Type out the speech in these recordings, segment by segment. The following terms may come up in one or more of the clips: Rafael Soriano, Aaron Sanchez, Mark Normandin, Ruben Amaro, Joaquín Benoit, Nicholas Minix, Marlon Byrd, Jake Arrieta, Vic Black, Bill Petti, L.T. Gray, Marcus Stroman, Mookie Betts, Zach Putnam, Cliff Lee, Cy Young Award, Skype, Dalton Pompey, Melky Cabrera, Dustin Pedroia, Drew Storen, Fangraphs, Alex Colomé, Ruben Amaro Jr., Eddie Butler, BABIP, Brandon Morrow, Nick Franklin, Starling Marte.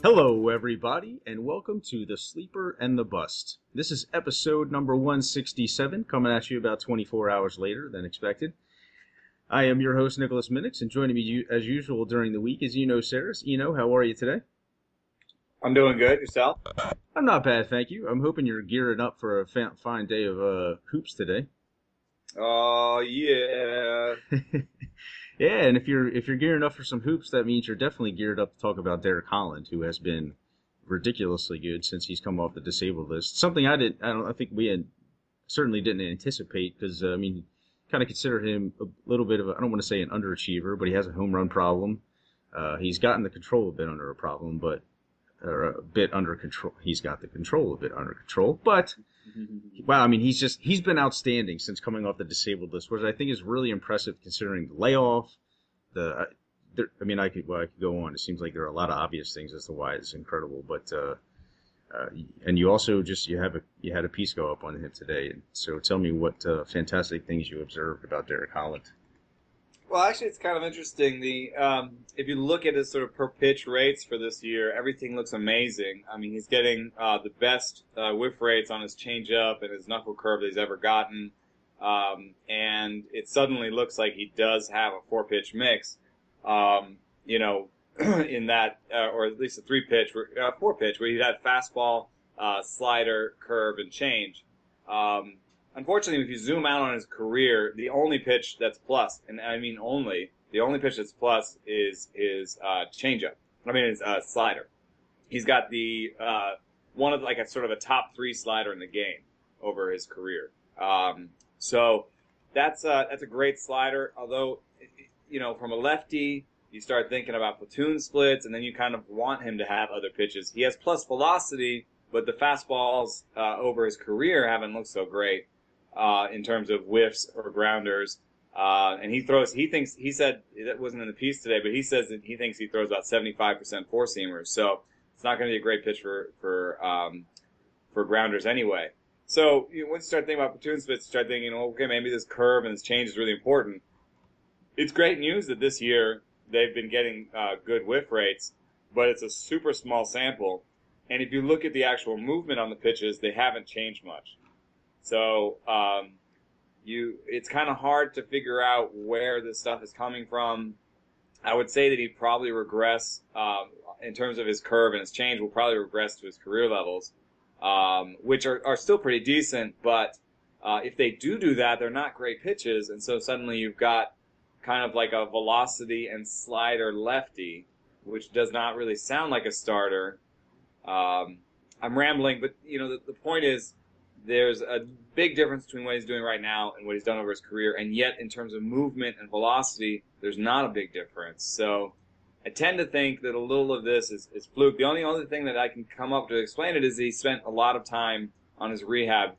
Hello, everybody, and welcome to The Sleeper and the Bust. This is episode number 167, coming at you about 24 hours later than expected. I am your host, Nicholas Minix, and joining me as usual during the week is Eno Sarris. Eno, how are you today? I'm doing good. Yourself? I'm not bad, thank you. I'm hoping you're gearing up for a fine day of hoops today. Oh, yeah. Yeah, and if you're gearing up for some hoops, that means you're definitely geared up to talk about Derek Holland, who has been ridiculously good since he's come off the disabled list. Something I think we certainly didn't anticipate because, kind of consider him a little bit of I don't want to say an underachiever, but he has a home run problem. He's gotten the control a bit under a problem, but or a bit under control. He's got the control a bit under control, but wow, he's been outstanding since coming off the disabled list, which I think is really impressive considering the layoff. I could go on. It seems like there are a lot of obvious things as to why it's incredible, but and you also you had a piece go up on him today. So tell me what fantastic things you observed about Derek Holland. Well, actually, it's kind of interesting. If you look at his sort of per pitch rates for this year, everything looks amazing. I mean, he's getting the best whiff rates on his changeup and his knuckle curve that he's ever gotten, and it suddenly looks like he does have a four-pitch mix. In that, or at least a four pitch, where he had fastball, slider, curve, and change. Unfortunately, if you zoom out on his career, the only pitch that's plus, and I mean the only pitch that's plus is his changeup. His slider. He's got the one of like a sort of a top three slider in the game over his career. So that's a great slider. Although, from a lefty, you start thinking about platoon splits, and then you kind of want him to have other pitches. He has plus velocity, but the fastballs over his career haven't looked so great in terms of whiffs or grounders. And he throws. He thinks he said that wasn't in the piece today, but he says that he thinks he throws about 75% four seamers. So it's not going to be a great pitch for grounders anyway. So once you start thinking about platoon splits, you start thinking, okay, maybe this curve and this change is really important. It's great news that this year they've been getting good whiff rates, but it's a super small sample. And if you look at the actual movement on the pitches, they haven't changed much. So it's kind of hard to figure out where this stuff is coming from. I would say that he probably regress in terms of his curve and his change will probably regress to his career levels, which are still pretty decent. But if they do that, they're not great pitches. And so suddenly you've got kind of like a velocity and slider lefty, which does not really sound like a starter. I'm rambling, but the point is there's a big difference between what he's doing right now and what he's done over his career, and yet in terms of movement and velocity, there's not a big difference. So I tend to think that a little of this is fluke. The only other thing that I can come up to explain it is he spent a lot of time on his rehab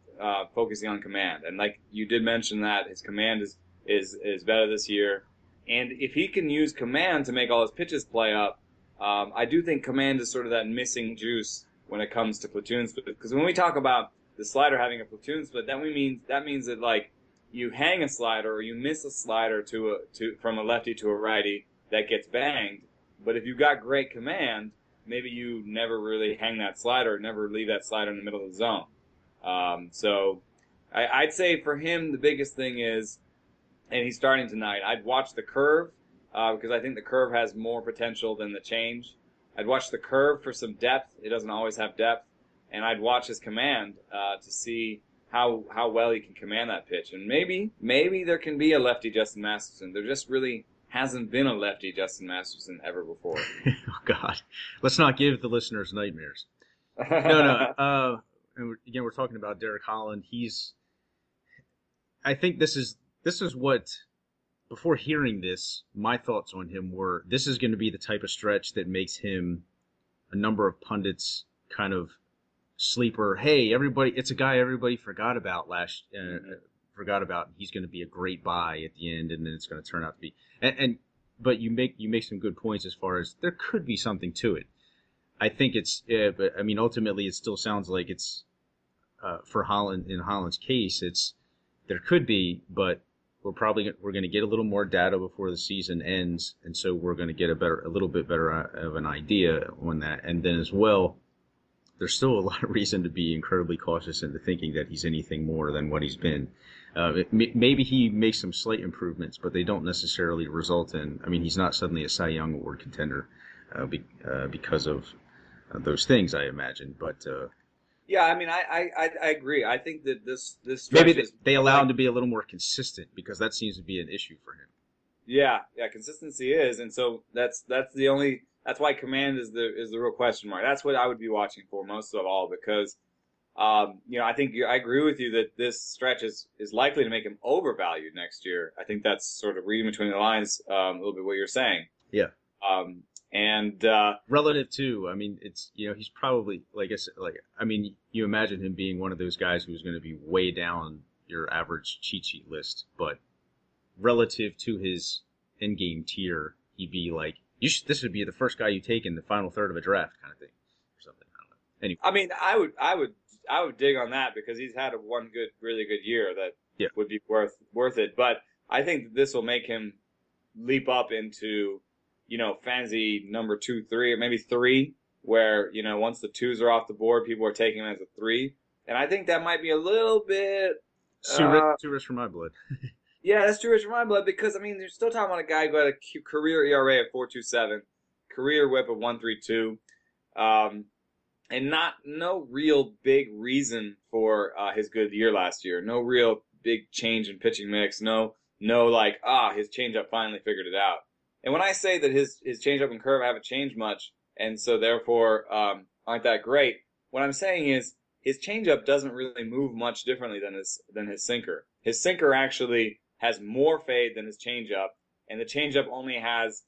focusing on command, and like you did mention that his command is better this year. And if he can use command to make all his pitches play up, I do think command is sort of that missing juice when it comes to platoon split. Because when we talk about the slider having a platoon split, that means that like you hang a slider or you miss a slider from a lefty to a righty that gets banged. But if you've got great command, maybe you never really hang that slider, never leave that slider in the middle of the zone. So I'd say for him the biggest thing is, and he's starting tonight, I'd watch the curve because I think the curve has more potential than the change. I'd watch the curve for some depth. It doesn't always have depth. And I'd watch his command to see how well he can command that pitch. And maybe there can be a lefty Justin Masterson. There just really hasn't been a lefty Justin Masterson ever before. Oh, God. Let's not give the listeners nightmares. No. And again, we're talking about Derek Holland. I think this is what, before hearing this, my thoughts on him were, this is going to be the type of stretch that makes him a number of pundits kind of sleeper. Hey, everybody, it's a guy everybody forgot about forgot about. He's going to be a great buy at the end, and then it's going to turn out to be. And but you make some good points as far as there could be something to it. I think it's, but I mean, ultimately, it still sounds like it's for Holland. In Holland's case, it's there could be, but we're going to get a little more data before the season ends, and so we're going to get a little bit better of an idea on that. And then as well, there's still a lot of reason to be incredibly cautious into thinking that he's anything more than what he's been. Maybe he makes some slight improvements, but they don't necessarily result in. I mean, he's not suddenly a Cy Young Award contender because of those things, I imagine. But yeah, I mean, I agree. I think that this maybe they allow him to be a little more consistent, because that seems to be an issue for him. Yeah, consistency is, and so that's why command is the real question mark. That's what I would be watching for most of all, because I think I agree with you that this stretch is likely to make him overvalued next year. I think that's sort of reading between the lines a little bit what you're saying. Yeah. And relative to, I mean, it's, he's probably, like I said, you imagine him being one of those guys who's going to be way down your average cheat sheet list, but relative to his end game tier, he'd be like, this would be the first guy you take in the final third of a draft, kind of thing, or something. I don't know. Anyway, I mean, I would dig on that, because he's had one really good year that would be worth it. But I think that this will make him leap up into, fantasy number 2, 3, or maybe 3, where, once the 2s are off the board, people are taking him as a 3. And I think that might be a little bit too rich for my blood. Yeah, that's too rich for my blood, because, I mean, you're still talking about a guy who had a career ERA of 4.27, career whip of 1.32, and no real big reason for his good year last year. No real big change in pitching mix. His changeup finally figured it out. And when I say that his changeup and curve haven't changed much, and so therefore aren't that great, what I'm saying is his changeup doesn't really move much differently than his sinker. His sinker actually has more fade than his changeup, and the changeup only has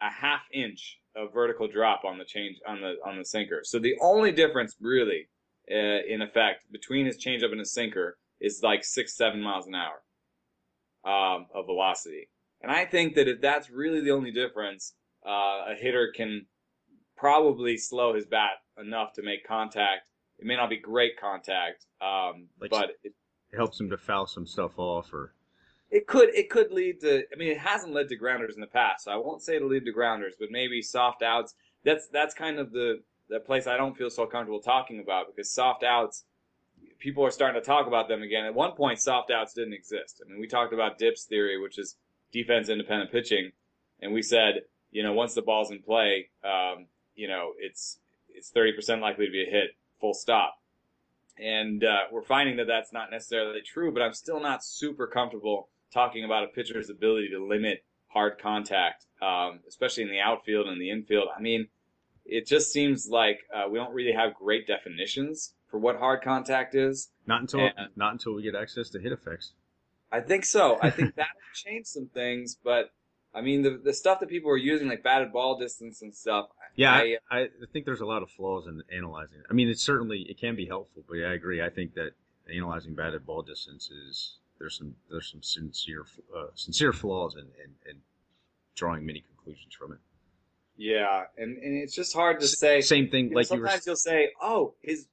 a half inch of vertical drop on the sinker. So the only difference, really, in effect, between his changeup and his sinker is like 6-7 miles an hour of velocity. And I think that if that's really the only difference, a hitter can probably slow his bat enough to make contact. It may not be great contact, but it helps him to foul some stuff off, or. It could lead to, I mean, it hasn't led to grounders in the past, so I won't say it'll lead to grounders, but maybe soft outs. That's kind of the place I don't feel so comfortable talking about, because soft outs, people are starting to talk about them again. At one point, soft outs didn't exist. I mean, we talked about DIP's theory, which is defense independent pitching, and we said, once the ball's in play, it's 30% likely to be a hit, full stop. And we're finding that that's not necessarily true, but I'm still not super comfortable talking about a pitcher's ability to limit hard contact, especially in the outfield and the infield. I mean, it just seems like we don't really have great definitions for what hard contact is. Not until we get access to hit effects. I think so. I think that changed some things, but I mean, the stuff that people are using, like batted ball distance and stuff. Yeah, I think there's a lot of flaws in analyzing it. I mean, it can be helpful, but yeah, I agree. I think that analyzing batted ball distance is there's some sincere flaws in drawing many conclusions from it. Yeah, and it's just hard to say. Same thing, like sometimes you'll say, oh, his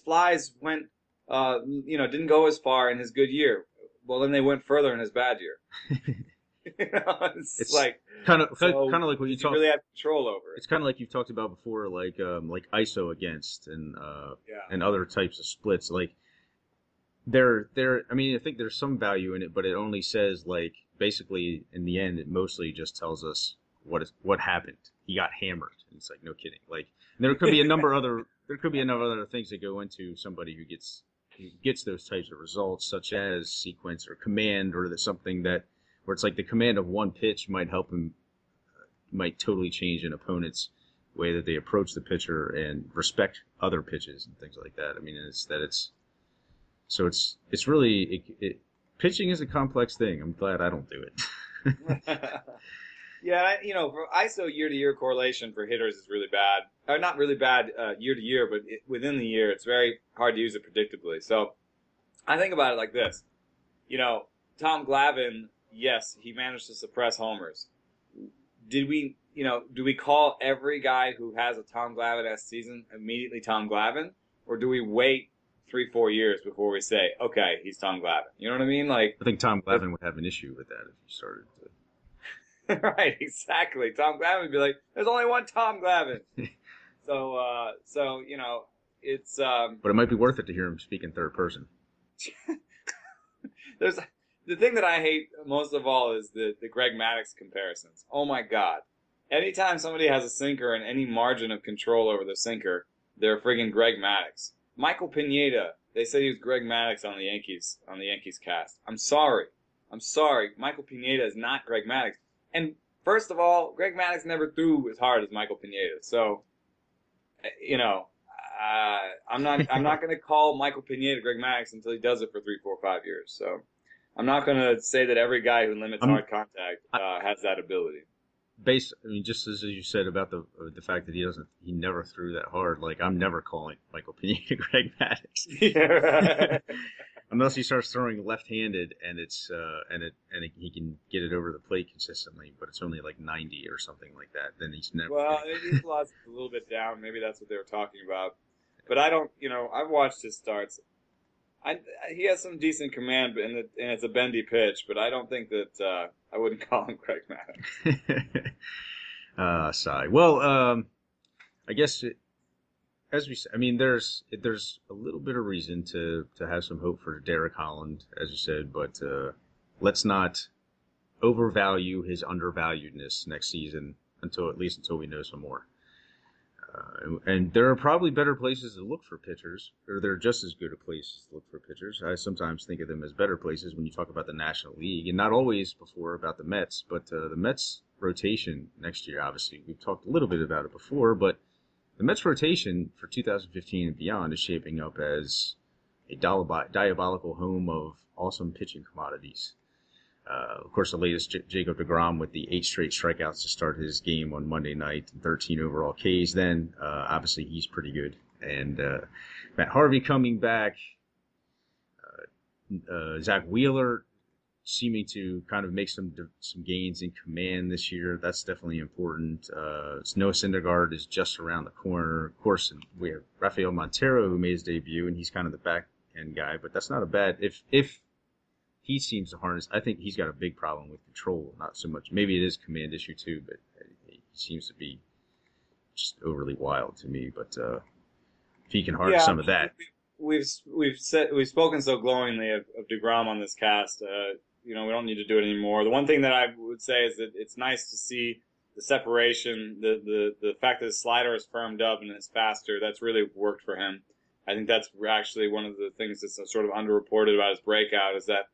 flies went, didn't go as far in his good year. Well, then they went further in his bad year. It's like kind of like what you really have control over. It's kind of like you've talked about before, like ISO against and other types of splits. Like there. I mean, I think there's some value in it, but it only says, like, basically in the end, it mostly just tells us what happened. He got hammered. And it's like, no kidding. Like, there could be a number of other things that go into somebody who gets those types of results, such as sequence or command, or that something that. Where it's like the command of one pitch might help him, might totally change an opponent's way that they approach the pitcher and respect other pitches and things like that. I mean, it's really pitching is a complex thing. I'm glad I don't do it. Yeah, for ISO year-to-year correlation for hitters is really bad. Or not really bad year-to-year, but within the year, it's very hard to use it predictably. So I think about it like this. Tom Glavine. Yes, he managed to suppress homers. did we, you know, do we call every guy who has a Tom Glavine-esque season immediately Tom Glavine, or do we wait 3-4 years before we say, okay, he's Tom Glavine? You know what I mean? Like, I think Tom Glavine would have an issue with that if you started to. Right, exactly. Tom Glavine would be like, there's only one Tom Glavine. So you know, it's... but it might be worth it to hear him speak in third person. There's the thing that I hate most of all is the Greg Maddux comparisons. Oh, my God. Anytime somebody has a sinker and any margin of control over the sinker, they're friggin' Greg Maddux. Michael Pineda, they said he was Greg Maddux on the Yankees cast. I'm sorry. Michael Pineda is not Greg Maddux. And first of all, Greg Maddux never threw as hard as Michael Pineda. So, you know, I'm not going to call Michael Pineda Greg Maddux until he does it for 3, 4, 5 years. So I'm not going to say that every guy who limits hard contact has that ability. Based, I mean, just as you said about the fact that he never threw that hard. Like, I'm never calling Michael Pineda Greg Maddux. Yeah, right. Unless he starts throwing left-handed and it's he can get it over the plate consistently, but it's only like 90 or something like that, then he's never. Well, he's lost a little bit down. Maybe that's what they were talking about. But I don't, you know, I've watched his starts. He has some decent command, but and it's a bendy pitch. But I don't think that I wouldn't call him Greg Maddux. Sigh. Well, I guess. As we, I mean, there's a little bit of reason to have some hope for Derek Holland, as you said, but let's not overvalue his undervaluedness next season until we know some more. And there are probably better places to look for pitchers, or they're just as good a places to look for pitchers. I sometimes think of them as better places when you talk about the National League, and not always before about the Mets, but the Mets rotation next year. Obviously, we've talked a little bit about it before, but. The Mets rotation for 2015 and beyond is shaping up as a diabolical home of awesome pitching commodities. Of course, the latest Jacob DeGrom with the 8 straight strikeouts to start his game on Monday night, 13 overall Ks then. Obviously, he's pretty good. And Matt Harvey coming back. Zach Wheeler seeming to kind of make some gains in command this year. That's definitely important. Noah Syndergaard is just around the corner. Of course, we have Rafael Montero who made his debut, and he's kind of the back-end guy, but that's not a bad... If he seems to harness... I think he's got a big problem with control, not so much. Maybe it is command issue too, but he seems to be just overly wild to me. But if he can harness some of that... We've spoken so glowingly of DeGrom on this cast... You know, we don't need to do it anymore. The one thing that I would say is that it's nice to see the separation, the fact that his slider is firmed up and is faster. That's really worked for him. I think that's actually one of the things that's sort of underreported about his breakout is that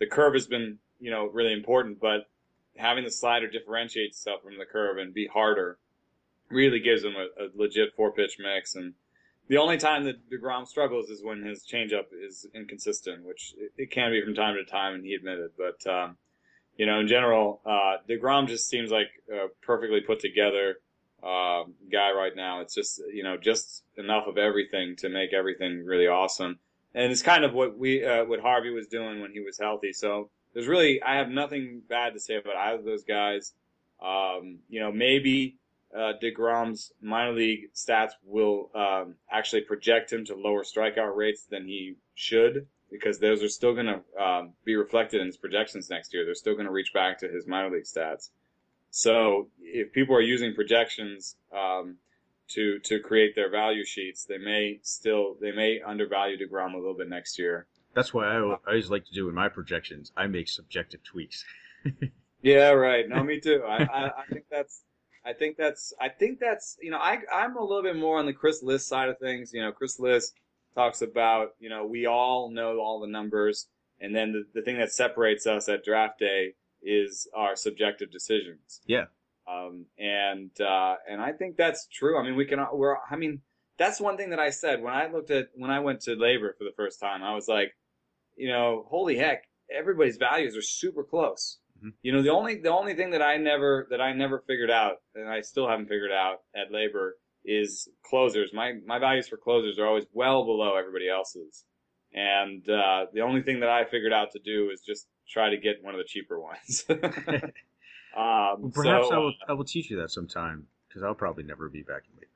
the curve has been, you know, really important, but having the slider differentiate itself from the curve and be harder really gives him a legit 4-pitch mix. And the only time that DeGrom struggles is when his changeup is inconsistent, which it can be from time to time, and he admitted. But, you know, in general, DeGrom just seems like a perfectly put-together guy right now. It's just, you know, just enough of everything to make everything really awesome. And it's kind of what Harvey was doing when he was healthy. So there's really – I have nothing bad to say about either of those guys. You know, maybe – DeGrom's minor league stats will actually project him to lower strikeout rates than he should, because those are still going to be reflected in his projections next year. They're still going to reach back to his minor league stats. So if people are using projections to create their value sheets, they may undervalue DeGrom a little bit next year. That's why I always like to do in my projections. I make subjective tweaks. Yeah, right. No, me too. I think that's. I think that's you know, I'm a little bit more on the Chris Liss side of things. You know, Chris Liss talks about, you know, we all know all the numbers, and then the thing that separates us at draft day is our subjective decisions. Yeah. And I think that's true. I mean, that's one thing that I said when I went to labor for the first time. I was like, you know, holy heck, everybody's values are super close. You know, the only thing that I never figured out, and I still haven't figured out at labor, is closers. My values for closers are always well below everybody else's, and the only thing that I figured out to do is just try to get one of the cheaper ones. Perhaps so, I will teach you that sometime, because I'll probably never be back in labor.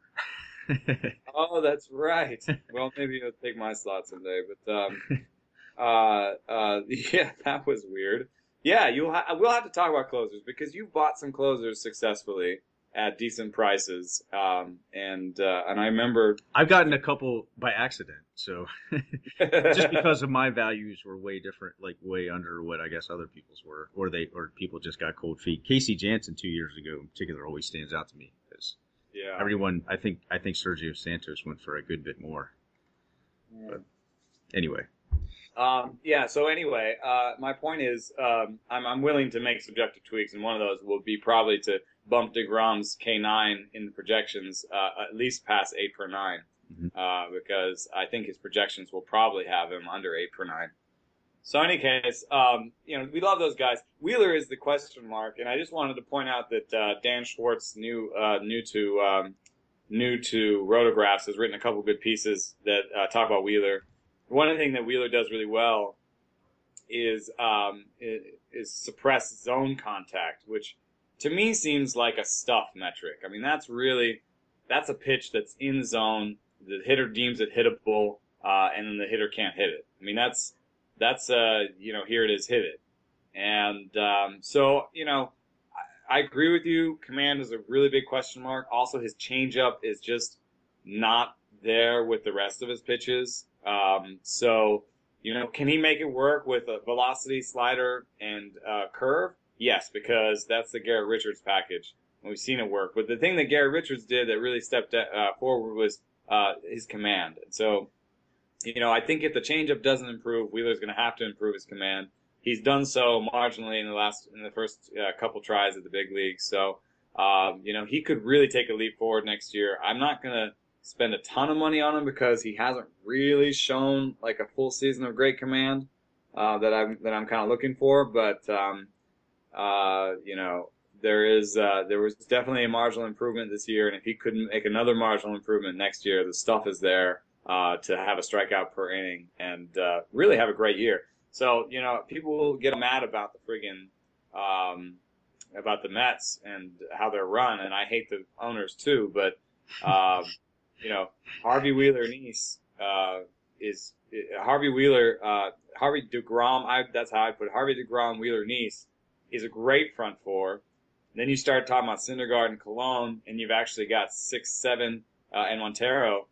Oh, that's right. Well, maybe you'll take my slot someday. But yeah, that was weird. Yeah, we'll have to talk about closers, because you bought some closers successfully at decent prices, and I remember I've gotten a couple by accident. So just because of my values were way different, like way under what I guess other people's were, or people just got cold feet. Casey Jansen 2 years ago in particular always stands out to me because everyone I think Sergio Santos went for a good bit more. Yeah. But anyway. My point is, I'm willing to make subjective tweaks, and one of those will be probably to bump DeGrom's K9 in the projections, at least past 8/9, because I think his projections will probably have him under 8/9. So in any case, we love those guys. Wheeler is the question mark, and I just wanted to point out that, Dan Schwartz, new to Rotographs, has written a couple good pieces that, talk about Wheeler. One thing that Wheeler does really well is suppress zone contact, which to me seems like a stuff metric. I mean, that's a pitch that's in zone. The hitter deems it hittable, and then the hitter can't hit it. I mean, that's here it is, hit it. And I agree with you. Command is a really big question mark. Also, his changeup is just not there with the rest of his pitches. Can he make it work with a velocity slider and curve? Yes, because that's the Garrett Richards package, and we've seen it work. But the thing that Garrett Richards did that really stepped forward was his command. So, I think if the changeup doesn't improve, Wheeler's going to have to improve his command. He's done so marginally in the first couple tries at the big league. So, he could really take a leap forward next year. I'm not going to spend a ton of money on him because he hasn't really shown like a full season of great command that I'm kind of looking for. But there was definitely a marginal improvement this year, and if he couldn't make another marginal improvement next year, the stuff is there to have a strikeout per inning and really have a great year. So people will get mad about the friggin' about the Mets and how they're run, and I hate the owners too, but. Harvey Wheeler niece Harvey DeGrom. That's how I put it. Harvey DeGrom Wheeler niece is a great front four. And then you start talking about Syndergaard and Colomé, and you've actually got 6, 7, and Montero.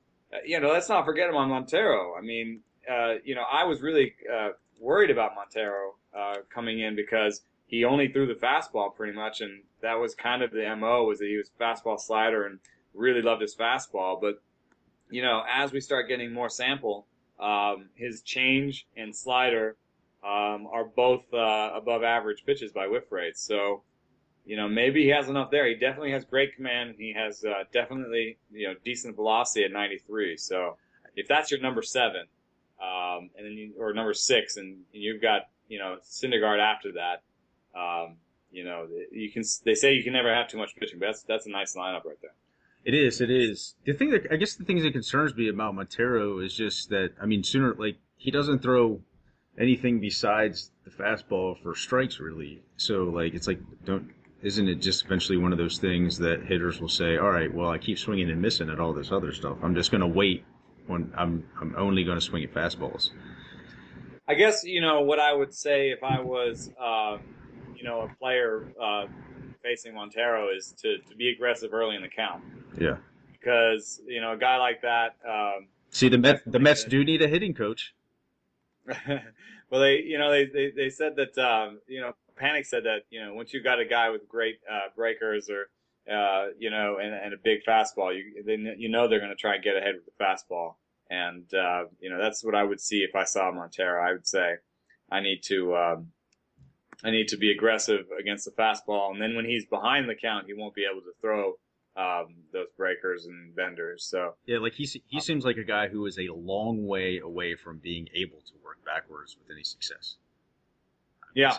Let's not forget him on Montero. I mean, I was really worried about Montero coming in because he only threw the fastball pretty much, and that was kind of the MO, was that he was fastball slider and really loved his fastball, but as we start getting more sample, his change and slider are both above average pitches by whiff rates. So, maybe he has enough there. He definitely has great command, and he has definitely decent velocity at 93. So, if that's your number 7, and then or number 6, and you've got Syndergaard after that, they say you can never have too much pitching, but that's a nice lineup right there. It is. The thing that concerns me about Montero is just that, I mean, he doesn't throw anything besides the fastball for strikes, really. So, isn't it just eventually one of those things that hitters will say, all right, well, I keep swinging and missing at all this other stuff. I'm just going to wait when I'm only going to swing at fastballs. I guess, what I would say if I was, a player, facing Montero is to be aggressive early in the count. Yeah. Because, a guy like that... The Mets do need a hitting coach. Well, they said that, Panic said that, once you've got a guy with great breakers or, and a big fastball, then they're going to try and get ahead with the fastball. And, that's what I would see if I saw Montero. I would say I need to... I need to be aggressive against the fastball, and then when he's behind the count, he won't be able to throw those breakers and benders. So yeah, he seems like a guy who is a long way away from being able to work backwards with any success. I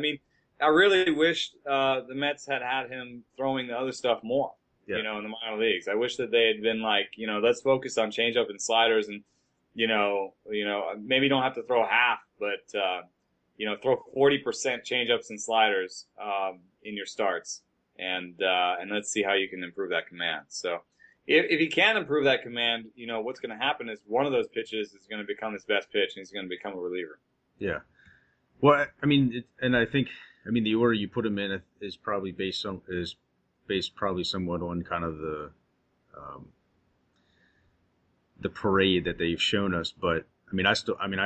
mean, I really wish the Mets had him throwing the other stuff more. Yeah. In the minor leagues, I wish that they had been like, let's focus on changeup and sliders, and maybe don't have to throw half, but. you know, throw 40% changeups and sliders in your starts, and let's see how you can improve that command. So if he can improve that command, you know, what's going to happen is one of those pitches is going to become his best pitch, and he's going to become a reliever. Yeah. Well, I mean, I think the order you put him in is probably based somewhat on kind of the parade that they've shown us. But I mean, I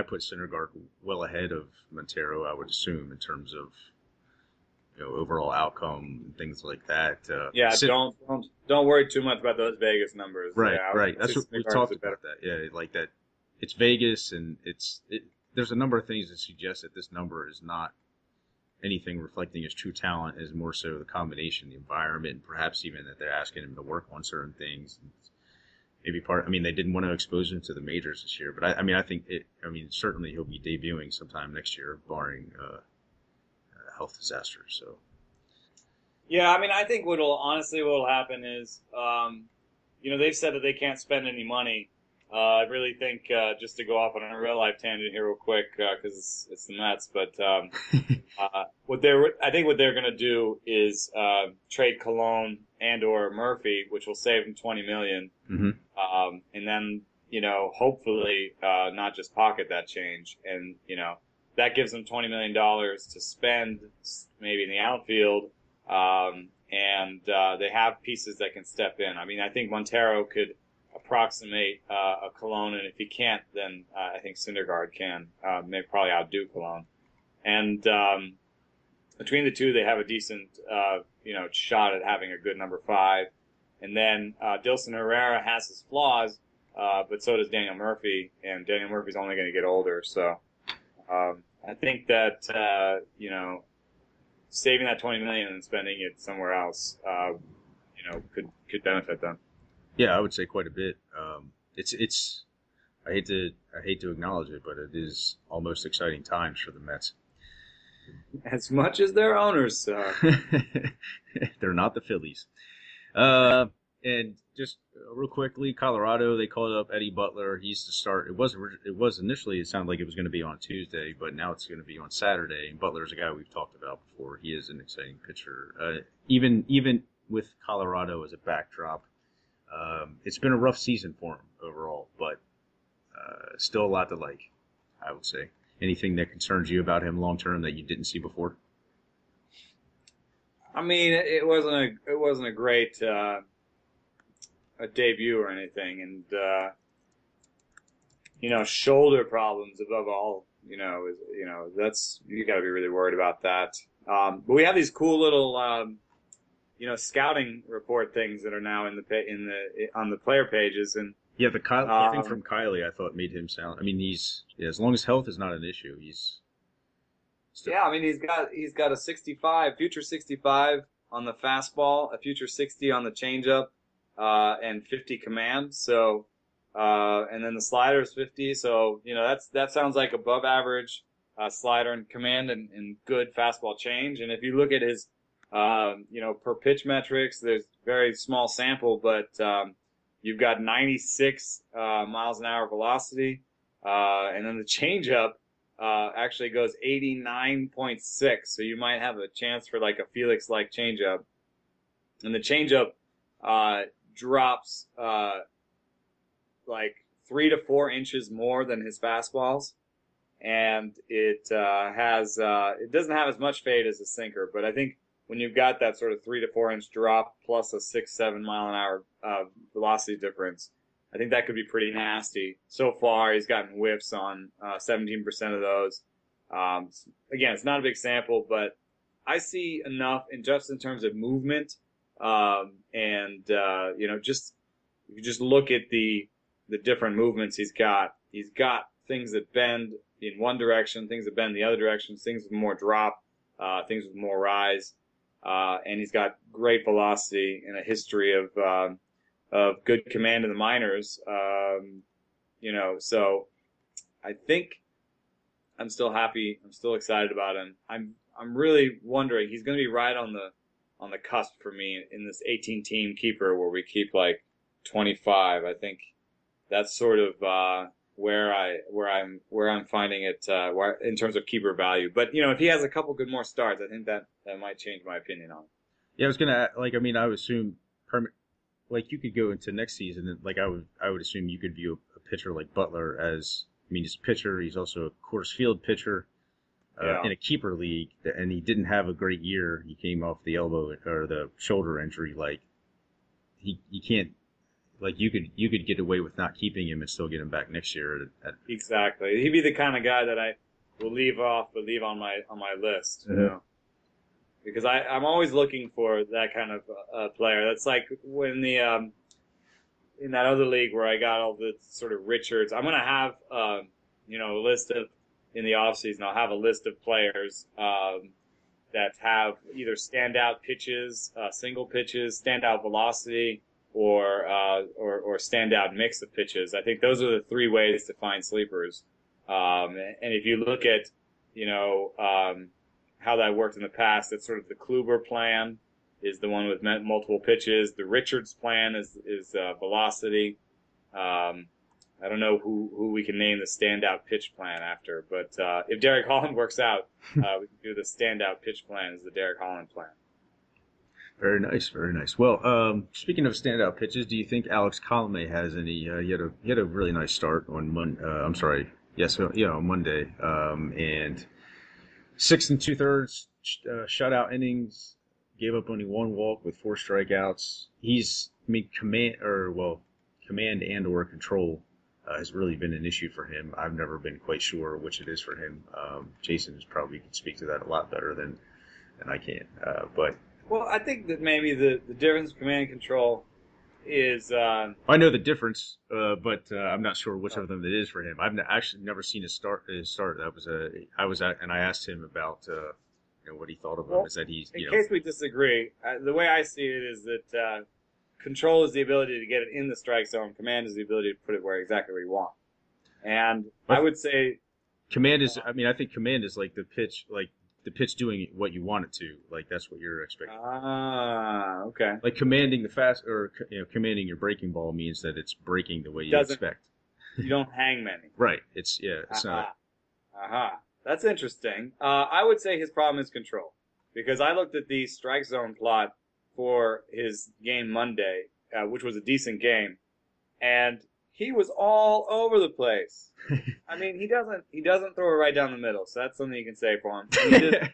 put Syndergaard well ahead of Montero, I would assume, in terms of, you know, overall outcome and things like that. Yeah, don't worry too much about those Vegas numbers. Right, yeah, right. That's what we talked about. That, yeah, like that. It's Vegas, and there's a number of things that suggest that this number is not anything reflecting his true talent, is more so the combination, the environment, and perhaps even that they're asking him to work on certain things. Maybe they didn't want to expose him to the majors this year, but certainly he'll be debuting sometime next year, barring a health disaster. So, yeah, I mean, I think what'll happen is, you know, they've said that they can't spend any money. I really think, just to go off on a real life tangent here real quick, because it's the Mets, but what they're going to do is trade Colomé and or Murphy, which will save them $20 million, mm-hmm. And then, you know, hopefully not just pocket that change, and you know that gives them $20 million to spend maybe in the outfield, and they have pieces that can step in. I mean, I think Montero could approximate a Colomé, and if he can't, then I think Syndergaard can. Maybe probably outdo Colomé, and between the two, they have a decent shot at having a good number 5. And then Dilson Herrera has his flaws, but so does Daniel Murphy, and Daniel Murphy's only going to get older. So I think that saving that $20 million and spending it somewhere else, could benefit them. Yeah, I would say quite a bit. It's. I hate to acknowledge it, but it is almost exciting times for the Mets. As much as their owners suck, they're not the Phillies. And just real quickly, Colorado, they called up Eddie Butler. He's to start. It was initially. It sounded like it was going to be on Tuesday, but now it's going to be on Saturday. And Butler's a guy we've talked about before. He is an exciting pitcher, even with Colorado as a backdrop. It's been a rough season for him overall, but still a lot to like, I would say. Anything that concerns you about him long term that you didn't see before? I mean, it wasn't a great a debut or anything, and shoulder problems above all. That's, you got to be really worried about that. But we have these cool little. Scouting report things that are now on the player pages, and yeah, the thing from Kylie I thought made him sound. I mean, as long as health is not an issue, he's still. Yeah, I mean, he's got a 65 future 65 on the fastball, a future 60 on the changeup, and 50 command. So, and then the slider is 50. So that sounds like above average slider and command and good fastball change. And if you look at his per pitch metrics, there's very small sample, but you've got 96 miles an hour velocity, and then the changeup actually goes 89.6, so you might have a chance for like a Felix-like changeup. And the changeup drops 3 to 4 inches more than his fastballs. And it it doesn't have as much fade as a sinker, but I think when you've got that sort of 3 to 4 inch drop plus a 6-7 mile an hour velocity difference, I think that could be pretty nasty. So far, he's gotten whiffs on 17% of those. Again, it's not a big sample, but I see enough, and just in terms of movement, just look at the different movements he's got. He's got things that bend in one direction, things that bend the other direction, things with more drop, things with more rise. And he's got great velocity and a history of good command in the minors. So I think I'm still happy. I'm still excited about him. I'm really wondering. He's going to be right on the cusp for me in this 18-team keeper where we keep like 25. I think that's sort of where I'm finding it in terms of keeper value. But you know, if he has a couple good more starts, I think that might change my opinion on it. Yeah, I was gonna I would assume you could go into next season and I would assume you could view a pitcher like Butler as he's a pitcher, he's also a Coors Field pitcher in a keeper league, and he didn't have a great year. He came off the elbow or the shoulder injury. He can't. You could get away with not keeping him and still get him back next year. Exactly. He'd be the kind of guy that I will leave off, but leave on my list, you know, because I'm always looking for that kind of player. That's like when the in that other league where I got all the sort of Richards. I'm gonna have a list of in the off season. I'll have a list of players that have either standout pitches, single pitches, standout velocity, or standout mix of pitches. I think those are the three ways to find sleepers. And if you look at, how that worked in the past, it's sort of the Kluber plan is the one with multiple pitches. The Richards plan is velocity. I don't know who we can name the standout pitch plan after, but if Derek Holland works out, we can do the standout pitch plan is the Derek Holland plan. Very nice, very nice. Well, speaking of standout pitches, do you think Alex Colomé has any? He had a really nice start on Monday. On Monday. And 6 2/3 shutout innings. Gave up only one walk with 4 strikeouts. Command and/or control has really been an issue for him. I've never been quite sure which it is for him. Jason probably can speak to that a lot better than I can, but. Well, I think that maybe the difference between command and control is... I know the difference, but I'm not sure which of them it is for him. I've actually never seen his start. I asked him about what he thought of him. Is that he's in case we disagree, the way I see it is that control is the ability to get it in the strike zone. Command is the ability to put it exactly where you want. And I would say command is. I think command is like the pitch, the pitch doing what you want it to, that's what you're expecting. Ah, okay. Commanding the fast, or commanding your breaking ball means that it's breaking the way you expect. You don't hang many. Right. It's not. That's interesting. I would say his problem is control, because I looked at the strike zone plot for his game Monday, which was a decent game, and he was all over the place. He doesn't throw it right down the middle, so that's something you can say for him. He did,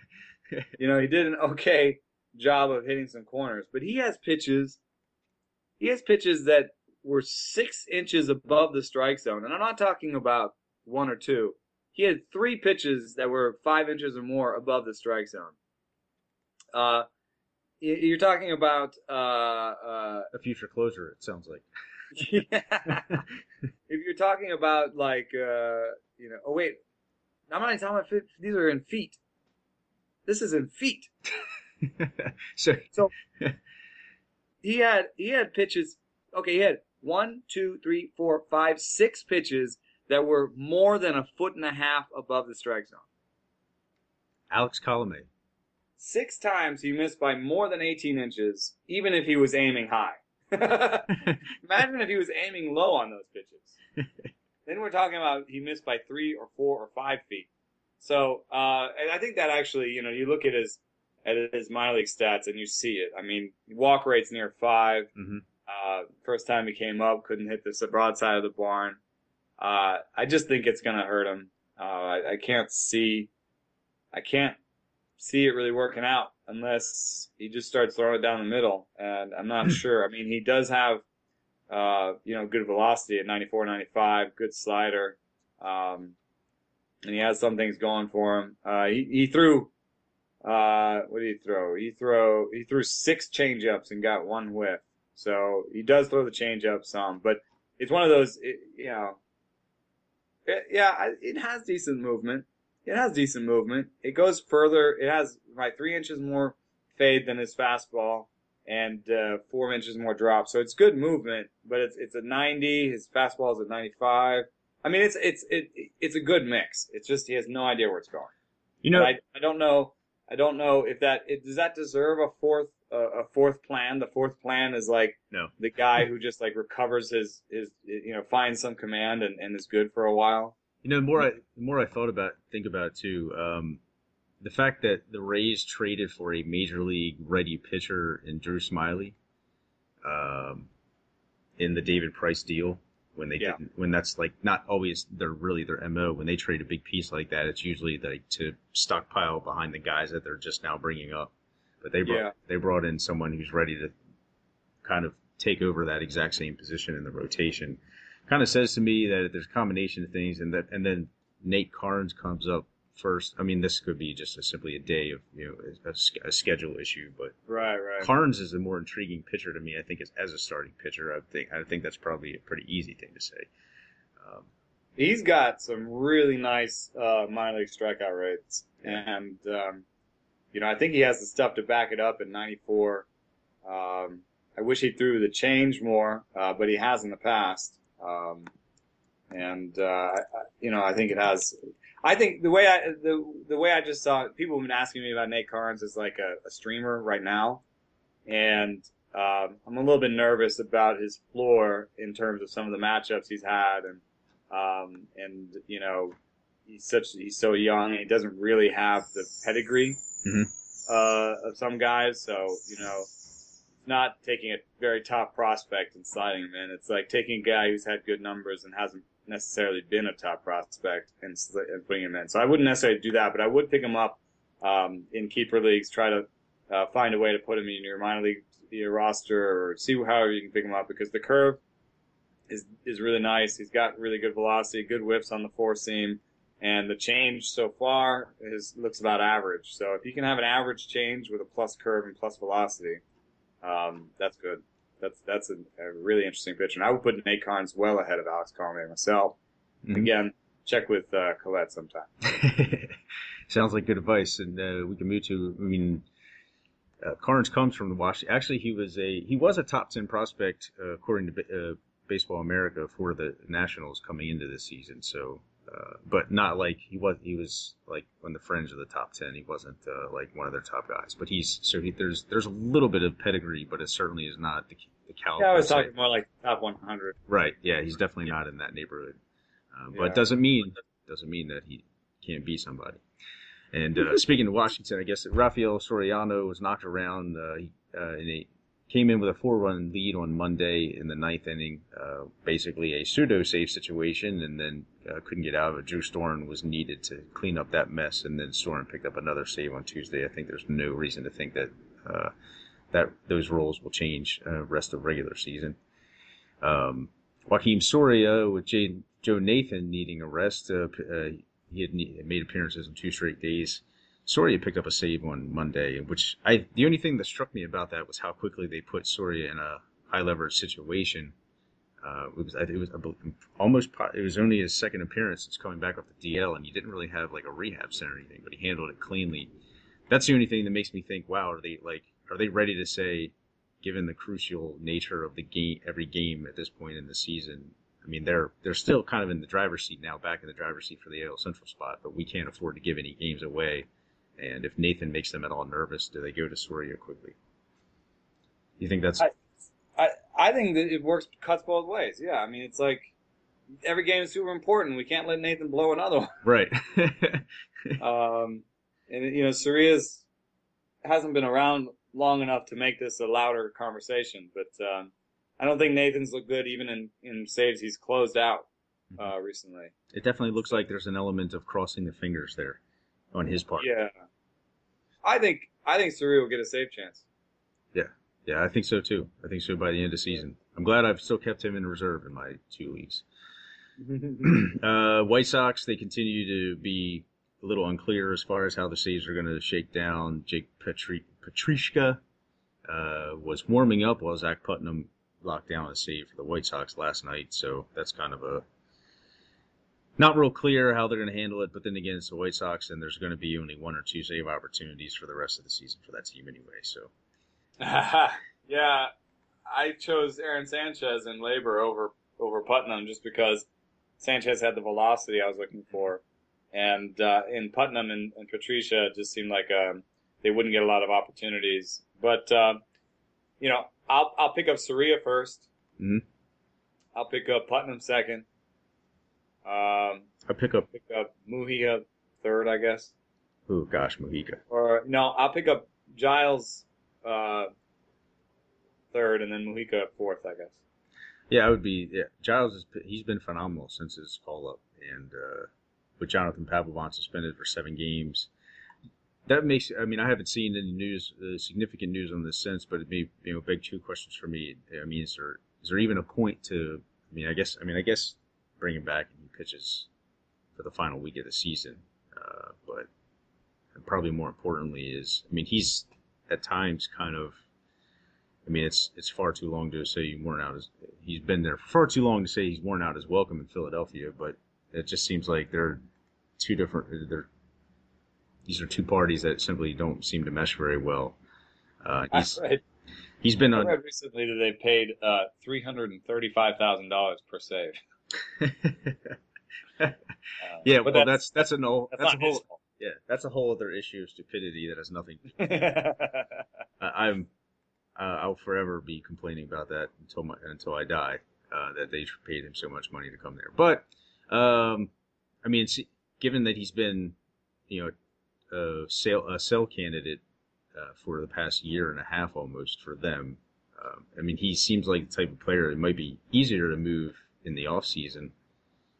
he did an okay job of hitting some corners, but he has pitches. He has pitches that were 6 inches above the strike zone, and I'm not talking about one or two. He had 3 pitches that were 5 inches or more above the strike zone. You're talking about a future closer, it sounds like. Yeah. If you're talking about I'm not even talking about feet. These are in feet. This is in feet. So he had pitches. Okay, he had 1, 2, 3, 4, 5, 6 pitches that were more than 1.5 feet above the strike zone. Alex Colomé. 6 times he missed by more than 18 inches, even if he was aiming high. Imagine if he was aiming low on those pitches. Then we're talking about he missed by 3 or 4 or 5 feet. So I think that actually, you look at his minor league stats and you see it. Walk rate's near 5. Mm-hmm. First time he came up, couldn't hit the broadside of the barn. I just think it's going to hurt him. I can't see it really working out unless he just starts throwing it down the middle, and I'm not sure. He does have, good velocity at 94, 95, good slider, and he has some things going for him. He threw, what did he throw? He threw 6 changeups and got 1 whiff. So he does throw the changeup some, but it's one of those, it has decent movement. It has decent movement. It goes further. It has 3 inches more fade than his fastball and 4 inches more drop. So it's good movement, but it's a 90. His fastball is at 95. It's a good mix. It's just he has no idea where it's going. I don't know if that does that deserve a fourth a fourth plan. The fourth plan is like the guy who just like recovers his finds some command and is good for a while. You know, the more I think about it too, the fact that the Rays traded for a major league ready pitcher in Drew Smyly, in the David Price deal, when they didn't, when that's like not always their MO. When they trade a big piece like that, it's usually like to stockpile behind the guys that they're just now bringing up. But they brought in someone who's ready to kind of take over that exact same position in the rotation. Kind of says to me that there's a combination of things, and then Nate Karns comes up first. I mean, this could be just simply a day of a schedule issue, but right. Karns is the more intriguing pitcher to me. I think as a starting pitcher, I think that's probably a pretty easy thing to say. He's got some really nice minor league strikeout rates, and. I think he has the stuff to back it up in 94. I wish he threw the change more, but he has in the past. I think it has. I think the way I just saw it, people have been asking me about Nate Karns as like a streamer right now, and I'm a little bit nervous about his floor in terms of some of the matchups he's had, and he's so young and he doesn't really have the pedigree. Mm-hmm. Of some guys, so not taking a very top prospect and sliding him in. It's like taking a guy who's had good numbers and hasn't necessarily been a top prospect and putting him in. So I wouldn't necessarily do that, but I would pick him up in keeper leagues. Try to find a way to put him in your minor league, your roster, or see however you can pick him up, because the curve is really nice. He's got really good velocity, good whips on the four seam. And the change so far looks about average. So if you can have an average change with a plus curve and plus velocity, that's good. That's a really interesting pitch. And I would put Nate Karns well ahead of Alex Colomé myself. Mm-hmm. Again, check with Colette sometime. Sounds like good advice. And we can move to, Karns comes from the Washington. Actually, he was a top 10 prospect, according to Baseball America, for the Nationals coming into this season. So... but not like he was like on the fringe of the top 10. He wasn't like one of their top guys. But there's a little bit of pedigree, but it certainly is not the caliber. Yeah, I was talking more like top 100. Right. Yeah, he's definitely not in that neighborhood. But doesn't mean that he can't be somebody. And speaking of Washington, I guess Rafael Soriano was knocked around. And he came in with a 4-run lead on Monday in the 9th inning, basically a pseudo-safe situation, and then couldn't get out of it. Drew Storen was needed to clean up that mess, and then Storen picked up another save on Tuesday. I think there's no reason to think that those roles will change rest of regular season. Joaquín Soria, with Joe Nathan needing a rest, he had made appearances in 2 straight days. Soria picked up a save on Monday, which the only thing that struck me about that was how quickly they put Soria in a high leverage situation. It was only his second appearance since coming back off the DL, and he didn't really have like a rehab center or anything, but he handled it cleanly. That's the only thing that makes me think, wow, are they ready to say, given the crucial nature of the game, every game at this point in the season? I mean, they're still kind of in the driver's seat now, back in the driver's seat for the AL Central spot, but we can't afford to give any games away. And if Nathan makes them at all nervous, do they go to Soria quickly? You think that's... I think that it works, cuts both ways. Yeah, I mean, it's like every game is super important. We can't let Nathan blow another one. Right. Soria's hasn't been around long enough to make this a louder conversation, but I don't think Nathan's looked good even in saves he's closed out recently. It definitely looks like there's an element of crossing the fingers there on his part. Yeah. I think Soria will get a save chance. Yeah, I think so too. I think so by the end of season. I'm glad I've still kept him in reserve in my 2 leagues. White Sox, they continue to be a little unclear as far as how the saves are going to shake down. Jake Patrichka was warming up while Zach Putnam locked down a save for the White Sox last night, so that's kind of a not real clear how they're going to handle it, but then again, it's the White Sox, and there's going to be only 1 or 2 save opportunities for the rest of the season for that team anyway. So, yeah, I chose Aaron Sanchez in labor over Putnam just because Sanchez had the velocity I was looking for, and in Putnam and Patricia, it just seemed like they wouldn't get a lot of opportunities, But, you know, I'll pick up Soria first. Mm-hmm. I'll pick up Putnam second. I'll pick up Mujica third, I guess. Oh, gosh, Mujica. Or, no, I'll pick up Giles third and then Mujica fourth, I guess. Yeah, I would be. Yeah. Giles, he's been phenomenal since his call-up. And with Jonathan Papelbon suspended for 7 games, that makes. I mean, I haven't seen any news, significant news on this since, but it'd be, you know, big two questions for me. I mean, is there even a point to? I guess bring him back and he pitches for the final week of the season. But probably more importantly is, I mean, he's at times kind of. I mean, it's far too long to say he's worn out. He's been there far too long to say he's worn out his welcome in Philadelphia, but it just seems like these are two parties that simply don't seem to mesh very well. He's been on. I read recently that they paid $335,000 per save. Yeah, but well, that's an old. That's a whole. Yeah, that's a whole other issue of stupidity that has nothing. I'll forever be complaining about that until I die. That they paid him so much money to come there, but. I mean, given that he's been, you know, a sale candidate for the past year and a half almost for them, I mean, he seems like the type of player that might be easier to move in the offseason,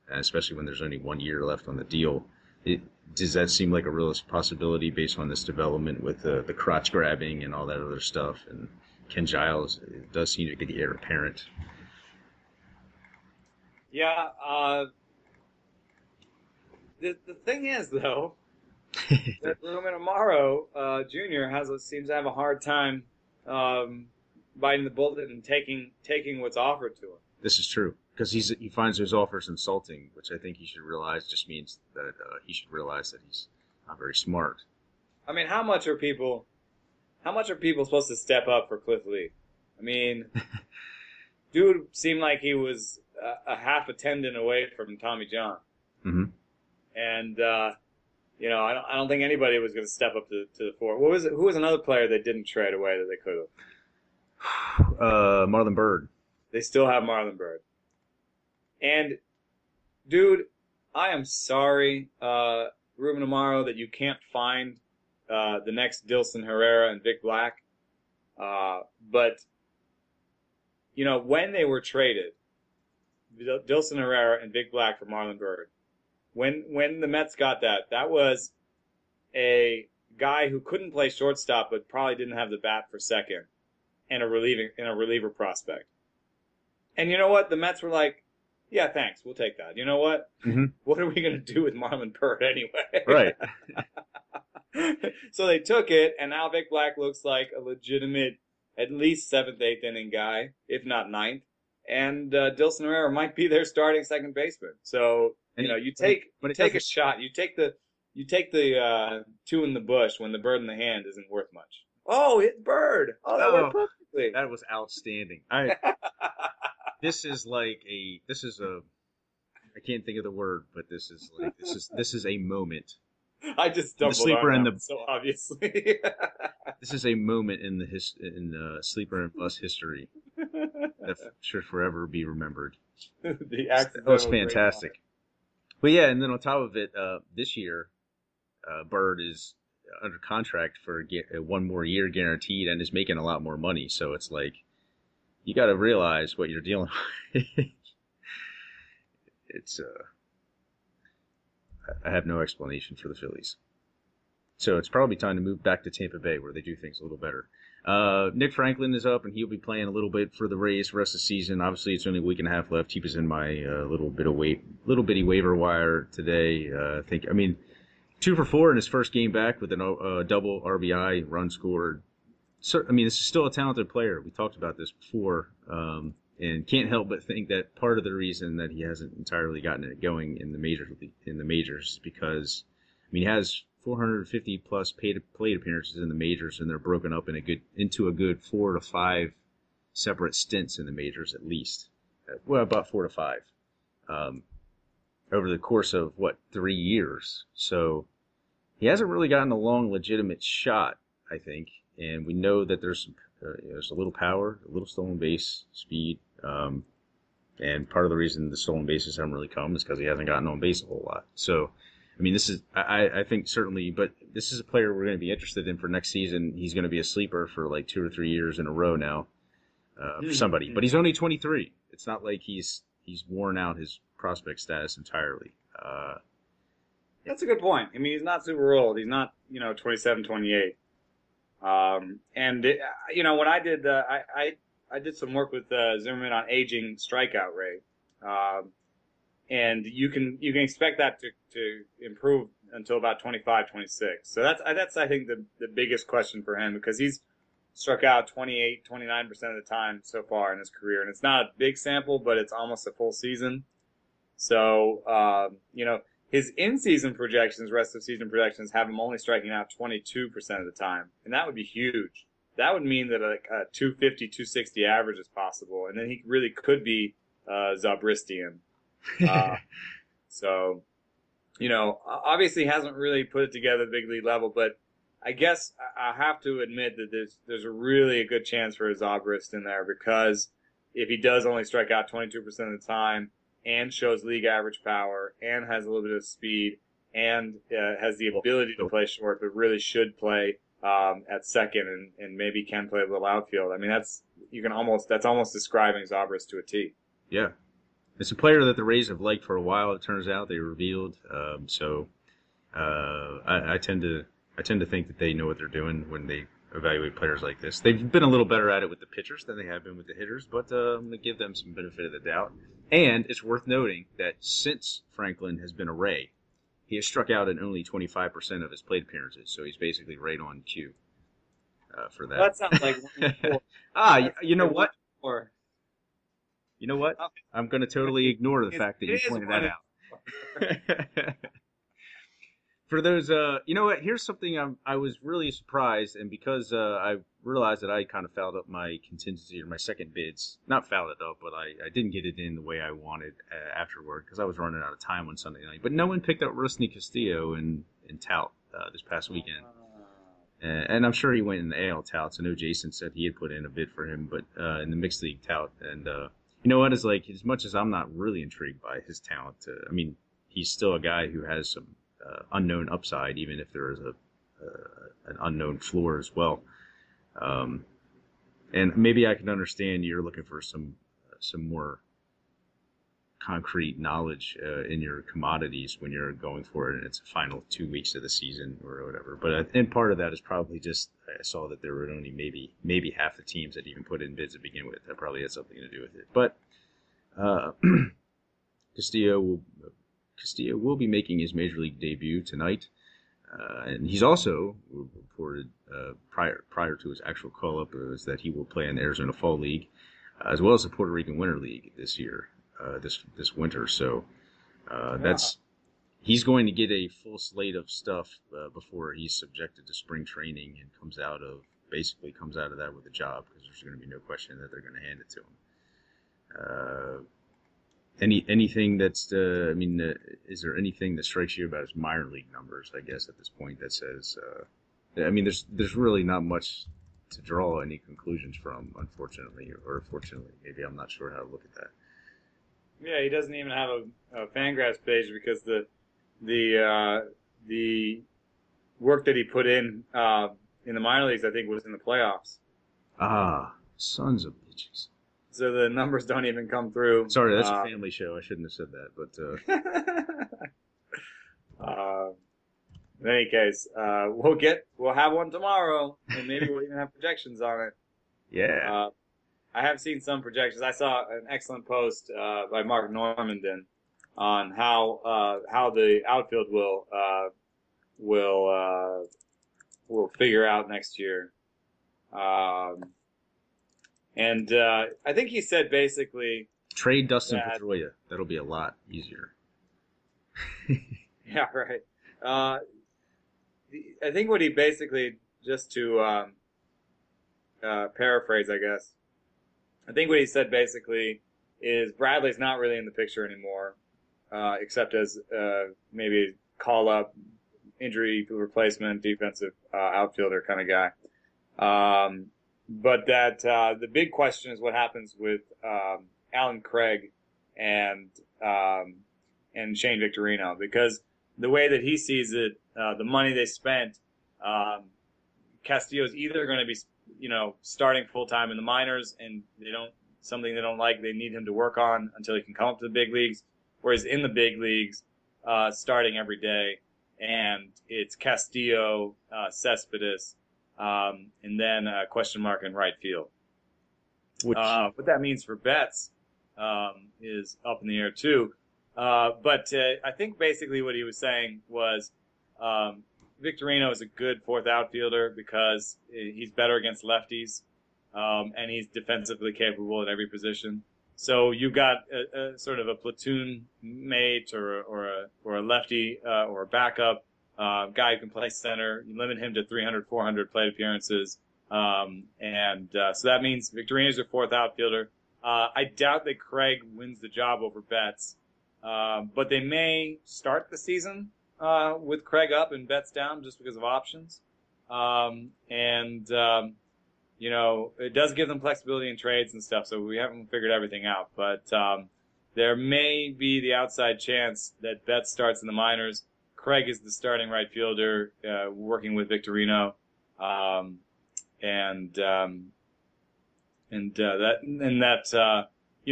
especially when there's only 1 year left on the deal. Does that seem like a realist possibility based on this development with the crotch grabbing and all that other stuff? And Ken Giles, it does seem to be the heir apparent. Yeah, The thing is, though, that Lumen Amaro Jr. seems to have a hard time biting the bullet and taking what's offered to him. This is true because he finds those offers insulting, which I think he should realize just means that he's not very smart. I mean, how much are people supposed to step up for Cliff Lee? I mean, dude seemed like he was a half a tendon away from Tommy John. Mm-hmm. And, you know, I don't think anybody was going to step up to the fore. Who was another player they didn't trade away that they could have? Marlon Byrd. They still have Marlon Byrd. And, dude, I am sorry, Ruben Amaro, that you can't find the next Dilson Herrera and Vic Black. But, you know, when they were traded, Dilson Herrera and Vic Black for Marlon Byrd, When the Mets got that was a guy who couldn't play shortstop but probably didn't have the bat for second, and a reliever prospect. And you know what? The Mets were like, yeah, thanks, we'll take that. You know what? Mm-hmm. What are we going to do with Marlon Byrd anyway? Right. So they took it, and now Vic Black looks like a legitimate, at least 7th, 8th inning guy, if not 9th. And Dilson Herrera might be their starting second baseman. So... And you know, you take a shot. You take the two in the bush when the bird in the hand isn't worth much. Oh, hit bird! Oh, that worked perfectly. That was outstanding. I can't think of the word, but this is a moment. I just stumbled on that, so obviously. This is a moment in sleeper and bus history that should forever be remembered. That was fantastic. But yeah, and then on top of it, this year, Byrd is under contract for one more year guaranteed and is making a lot more money. So it's like, you got to realize what you're dealing with. I have no explanation for the Phillies. So it's probably time to move back to Tampa Bay where they do things a little better. Nick Franklin is up, and he'll be playing a little bit for the Rays the rest of the season. Obviously, it's only a week and a half left. He was in my little bitty waiver wire today. I mean, 2 for 4 in his first game back with a double RBI run scored. So, I mean, this is still a talented player. We talked about this before, and can't help but think that part of the reason that he hasn't entirely gotten it going in the majors is because, I mean, he has 450 plus plate appearances in the majors, and they're broken up into a good 4 to 5 separate stints in the majors at least. Well, about 4 to 5 over the course of 3 years. So he hasn't really gotten a long legitimate shot, I think, And we know that there's a little power, a little stolen base speed. And part of the reason the stolen bases haven't really come is because he hasn't gotten on base a whole lot. So, I mean, this is, I think certainly, but this is a player we're going to be interested in for next season. He's going to be a sleeper for like 2 or 3 years in a row now for somebody. But he's only 23. It's not like he's worn out his prospect status entirely. That's a good point. I mean, he's not super old. He's not, 27, 28. When I did, I did some work with Zimmerman on aging strikeout rate, and you can expect that to improve until about 25, 26. So that's I think the biggest question for him, because he's struck out 28, 29% of the time so far in his career, and it's not a big sample, but it's almost a full season. So his in-season projections, rest of season projections, have him only striking out 22% of the time, and that would be huge. That would mean that a 250, 260 average is possible, and then he really could be Zobristian. So, obviously hasn't really put it together at the big league level, but I guess I have to admit that there's a really good chance for a Zobrist in there, because if he does only strike out 22% of the time and shows league average power and has a little bit of speed and has the ability to play short, but really should play at second and maybe can play a little outfield. I mean, that's almost describing Zobrist to a T. Yeah. It's a player that the Rays have liked for a while, it turns out. They revealed. I tend to think that they know what they're doing when they evaluate players like this. They've been a little better at it with the pitchers than they have been with the hitters, but I'm going to give them some benefit of the doubt. And it's worth noting that since Franklin has been a Ray, he has struck out in only 25% of his plate appearances, so he's basically right on cue for that. That sounds like 1-4. You know what? You know what? I'm going to totally ignore the fact that you pointed that out. For those, you know what? Here's something I was really surprised, and because I realized that I kind of fouled up my contingency or my second bids. Not fouled it up, but I didn't get it in the way I wanted afterward, because I was running out of time on Sunday night. But no one picked up Rusney Castillo in Tout this past weekend. And I'm sure he went in the AL Touts. I know Jason said he had put in a bid for him, but in the Mixed League Tout. And you know what? It's like, as much as I'm not really intrigued by his talent, he's still a guy who has some unknown upside, even if there is an unknown floor as well. And maybe I can understand you're looking for some more concrete knowledge in your commodities when you're going for it, and it's the final 2 weeks of the season or whatever. But and part of that is probably just I saw that there were only maybe half the teams that even put in bids to begin with. That probably had something to do with it. But Castillo will be making his major league debut tonight. And he's also reported prior to his actual call-up is that he will play in the Arizona Fall League, as well as the Puerto Rican Winter League this year, this winter. So he's going to get a full slate of stuff before he's subjected to spring training and comes out of that with a job, because there's going to be no question that they're going to hand it to him. Anything that's is there anything that strikes you about his minor league numbers? I guess at this point that says, there's really not much to draw any conclusions from, unfortunately or fortunately. Maybe I'm not sure how to look at that. Yeah, he doesn't even have a Fangraphs page, because the work that he put in the minor leagues, I think, was in the playoffs. Ah, sons of bitches. So the numbers don't even come through. Sorry, that's a family show. I shouldn't have said that. But in any case, we'll have one tomorrow, and maybe we'll even have projections on it. Yeah. I have seen some projections. I saw an excellent post by Mark Normandin on how the outfield will figure out next year. And I think he said basically trade Dustin Pedroia. That'll be a lot easier. Yeah, right. I think what he basically, just to paraphrase, I guess, I think what he said basically is Bradley's not really in the picture anymore, except as maybe call up, injury replacement, defensive outfielder kind of guy. But that the big question is what happens with Alan Craig and Shane Victorino, because the way that he sees it, the money they spent, Castillo's either going to be, you know, starting full time in the minors, and they don't something they don't like. They need him to work on until he can come up to the big leagues, or he's in the big leagues, starting every day, and it's Castillo, Cespedes, and then a question mark in right field. Which, what that means for Betts is up in the air too. But I think basically what he was saying was Victorino is a good fourth outfielder because he's better against lefties, and he's defensively capable at every position. So you got a sort of a platoon mate or a lefty or a backup guy who can play center. You limit him to 300, 400 plate appearances. So that means Victorino's your fourth outfielder. I doubt that Craig wins the job over Betts, but they may start the season with Craig up and Betts down just because of options. You know, it does give them flexibility in trades and stuff, so we haven't figured everything out. But there may be the outside chance that Betts starts in the minors. Craig is the starting right fielder, working with Victorino. You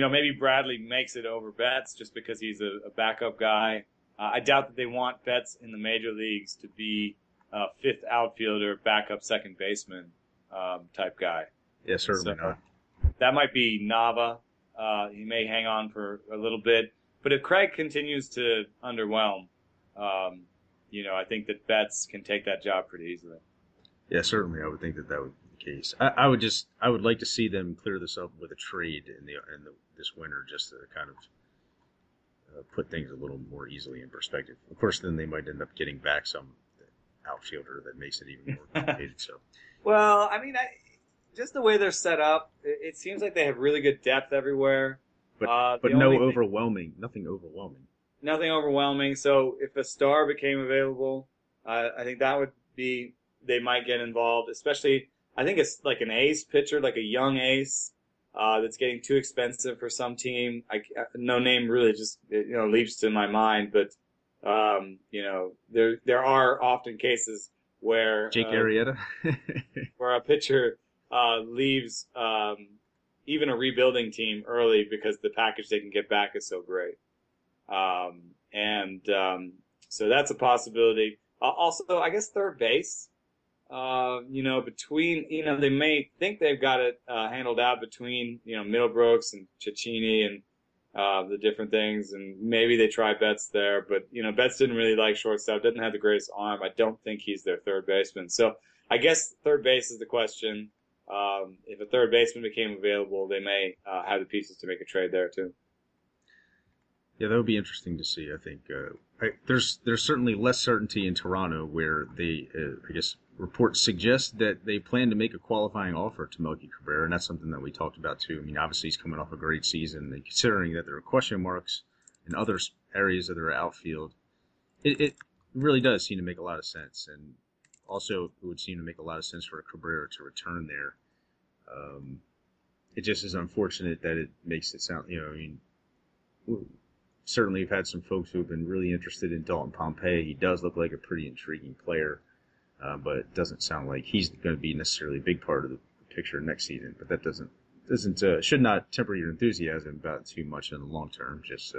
know, maybe Bradley makes it over Betts just because he's a backup guy. I doubt that they want Betts in the major leagues to be a fifth outfielder, backup second baseman type guy. Yeah, certainly so, not. That might be Nava. He may hang on for a little bit. But if Craig continues to underwhelm, you know, I think that Betts can take that job pretty easily. Yeah, certainly, I would think that would be the case. I would like to see them clear this up with a trade in this winter, just to kind of put things a little more easily in perspective. Of course, then they might end up getting back some outfielder that makes it even more complicated. So, well, I mean, just the way they're set up, it seems like they have really good depth everywhere. Nothing overwhelming. So if a star became available, I think that would be. They might get involved, especially I think it's like an ace pitcher, like a young ace that's getting too expensive for some team. No name really just, you know, leaps to my mind, but you know, there are often cases where Jake Arrieta, where a pitcher leaves even a rebuilding team early because the package they can get back is so great, so that's a possibility. Also, I guess third base. You know, between, you know, they may think they've got it handled out between, you know, Middlebrooks and Cecchini and the different things, and maybe they try Betts there, but, you know, Betts didn't really like shortstop, didn't have the greatest arm. I don't think he's their third baseman. So I guess third base is the question. If a third baseman became available, they may have the pieces to make a trade there too. Yeah, that would be interesting to see, I think. There's certainly less certainty in Toronto, where they, I guess, reports suggest that they plan to make a qualifying offer to Melky Cabrera, and that's something that we talked about too. I mean, obviously he's coming off a great season, and considering that there are question marks in other areas of their outfield, it really does seem to make a lot of sense. And also, it would seem to make a lot of sense for Cabrera to return there. It just is unfortunate that it makes it sound, you know, I mean, certainly, we've had some folks who have been really interested in Dalton Pompey. He does look like a pretty intriguing player, but it doesn't sound like he's going to be necessarily a big part of the picture next season. But that should not temper your enthusiasm about too much in the long term. Just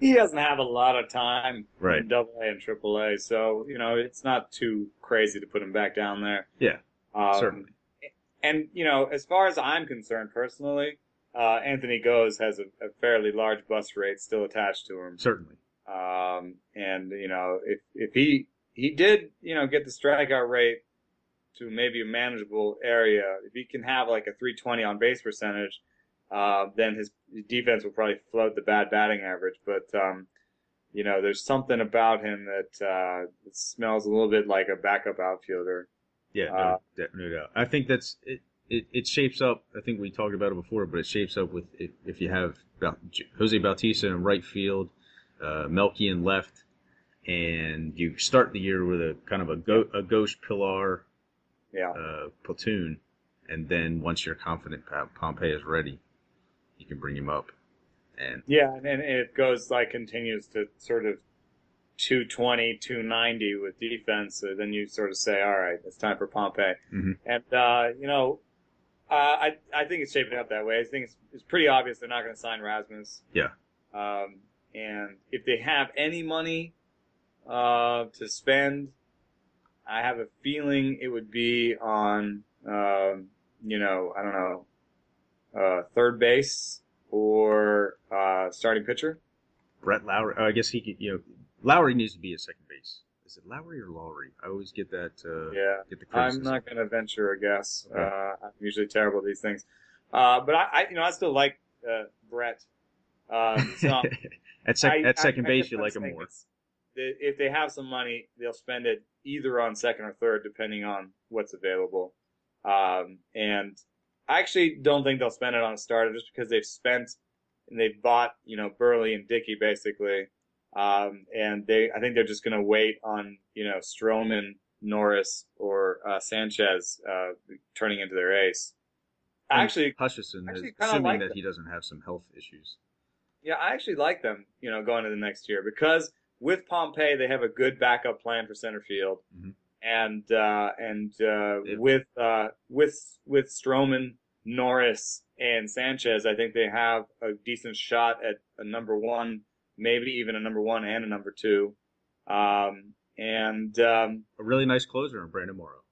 he doesn't have a lot of time, right, in Double A and Triple A, so you know it's not too crazy to put him back down there. Yeah, certainly. And you know, as far as I'm concerned, personally. Anthony Gose has a fairly large bus rate still attached to him. Certainly. And, you know, if he did, you know, get the strikeout rate to maybe a manageable area, if he can have like a 320 on base percentage, then his defense will probably float the bad batting average. But, you know, there's something about him that it smells a little bit like a backup outfielder. Yeah, no doubt. I think that's it. It shapes up, I think we talked about it before, but it shapes up with if you have Jose Bautista in right field, Melky in left, and you start the year with a kind of a gauche pillar platoon, and then once you're confident Pompey is ready, you can bring him up. And it goes continues to sort of 220, 290 with defense. So then you sort of say, all right, it's time for Pompey. Mm-hmm. And I think it's shaping up that way. I think it's pretty obvious they're not going to sign Rasmus. Yeah. And if they have any money to spend, I have a feeling it would be on, third base or starting pitcher. Brett Lowry. I guess he could. Lowry needs to be a second base. Is it Lowry or Lowry? I always get that. Get the criticism. I'm not going to venture a guess. Okay. I'm usually terrible at these things. But I still like Brett. So at second base, you like him more. If they have some money, they'll spend it either on second or third, depending on what's available. And I actually don't think they'll spend it on a starter, just because they've spent and they've bought, Burley and Dickey basically. And I think they're just going to wait on, Stroman, Norris, or Sanchez turning into their ace. And actually, Hutchison is assuming that he doesn't have some health issues. Yeah, I actually like them, going to the next year, because with Pompey they have a good backup plan for center field, mm-hmm. and with Stroman, Norris, and Sanchez, I think they have a decent shot at a number one, maybe even a number one and a number two, and a really nice closer in Brandon Morrow.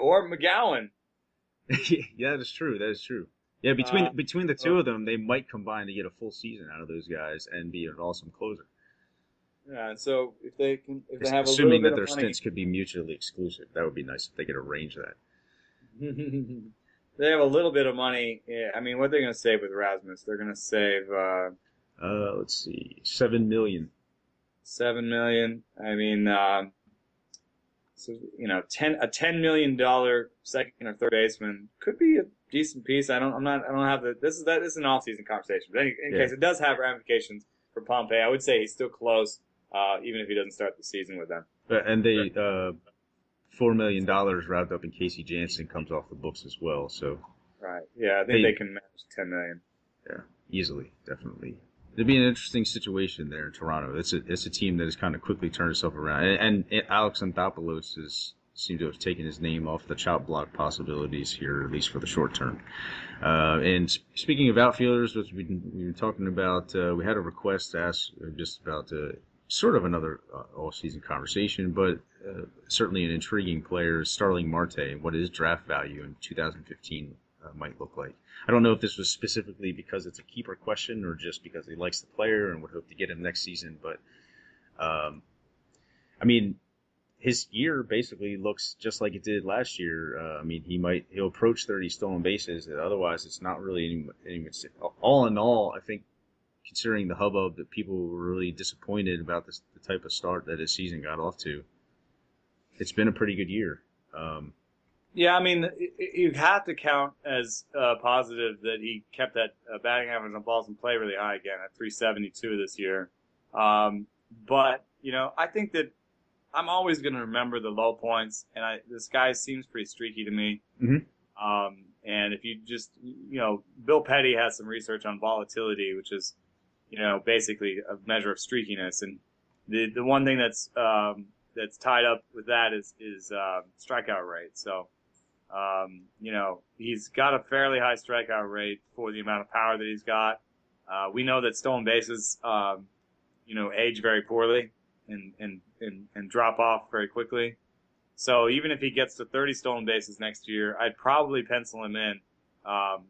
Or McGowan. Yeah, that is true. Yeah, between the two of them, they might combine to get a full season out of those guys and be an awesome closer. Yeah, and so if they have assuming that their stints could be mutually exclusive, that would be nice if they could arrange that. They have a little bit of money. Yeah, I mean, what they're going to save with Rasmus? They're going to save. Let's see, $7 million. $7 million. I mean, a $10 million second or third baseman could be a decent piece. This is an off-season conversation. But in case it does have ramifications for Pompey, I would say he's still close, even if he doesn't start the season with them. And they $4 million wrapped up in Casey Jansen comes off the books as well. So right, yeah, I think they can manage $10 million. Yeah, easily, definitely. It'd be an interesting situation there in Toronto. It's a team that has kind of quickly turned itself around, and Alex Anthopoulos seems to have taken his name off the chop block possibilities here, at least for the short term. And speaking of outfielders, which we've been talking about, we had a request to ask just about sort of another all-season conversation, but certainly an intriguing player, Starling Marte, and what his draft value in 2015 might look like. I don't know if this was specifically because it's a keeper question or just because he likes the player and would hope to get him next season, but I mean, his year basically looks just like it did last year. I mean, he'll approach 30 stolen bases. Otherwise, it's not really anyone. All in all, I think, considering the hubbub that people were really disappointed about the type of start that his season got off to, it's been a pretty good year. Yeah, I mean, you have to count as positive that he kept that batting average on balls in play really high again at 372 this year. But, I think that I'm always going to remember the low points, and this guy seems pretty streaky to me. Mm-hmm. And if you just, Bill Petty has some research on volatility, which is, basically a measure of streakiness. And the one thing that's tied up with that is strikeout rate. So, he's got a fairly high strikeout rate for the amount of power that he's got. We know that stolen bases, age very poorly and drop off very quickly. So even if he gets to 30 stolen bases next year, I'd probably pencil him in,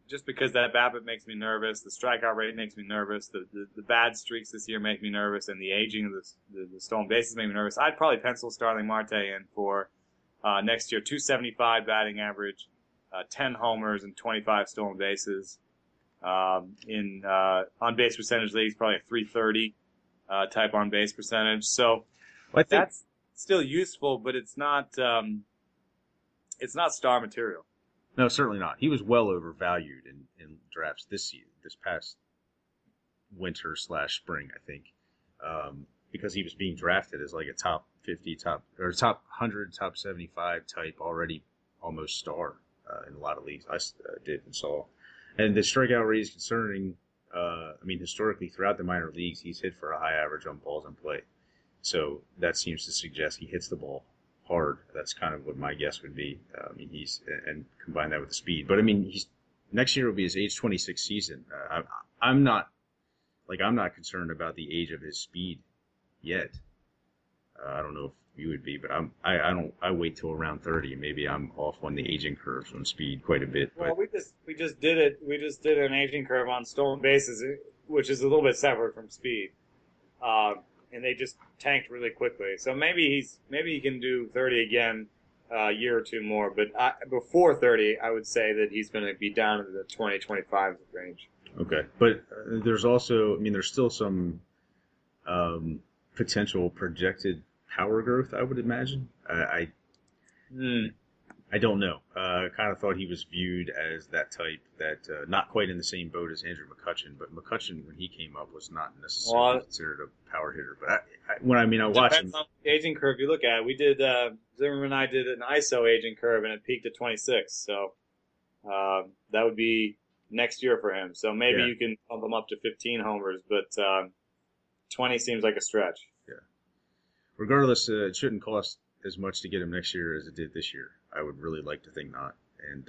just because that BABIP makes me nervous, the strikeout rate makes me nervous, the bad streaks this year make me nervous, and the aging of the stolen bases make me nervous. I'd probably pencil Starling Marte in for next year, 275 batting average, 10 homers and 25 stolen bases. In on-base percentage leagues, probably a 330. Type on base percentage. So that's still useful, but it's not star material. No, certainly not. He was well overvalued in drafts this past winter / spring, I think, because he was being drafted as like a top 50 top or top 100, top 75 type already almost star in a lot of leagues I did and saw. And the strikeout rate is concerning. I mean, historically, throughout the minor leagues, he's hit for a high average on balls in play. So that seems to suggest he hits the ball hard. That's kind of what my guess would be. I mean, he's and combine that with the speed. But I mean, he's next year will be his age 26 season. I'm not concerned about the age of his speed yet. I don't know if you would be, but I wait till around 30, and maybe I'm off on the aging curves on speed quite a bit. Well, but we just did an aging curve on stolen bases, which is a little bit separate from speed, and they just tanked really quickly. So maybe he can do 30 again, a year or two more. But before 30, I would say that he's going to be down in the 20, 25 range. Okay, but there's also, I mean, there's still some potential projected power growth, I would imagine. I don't know. I kind of thought he was viewed as that type that not quite in the same boat as Andrew McCutchen, but McCutchen, when he came up, was not necessarily considered a power hitter. But I watched him. Depends on the aging curve you look at. We did, Zimmerman and I did an ISO aging curve, and it peaked at 26. So that would be next year for him. So maybe you can bump him up to 15 homers, but 20 seems like a stretch. Yeah. Regardless, it shouldn't cost as much to get him next year as it did this year. I would really like to think not. And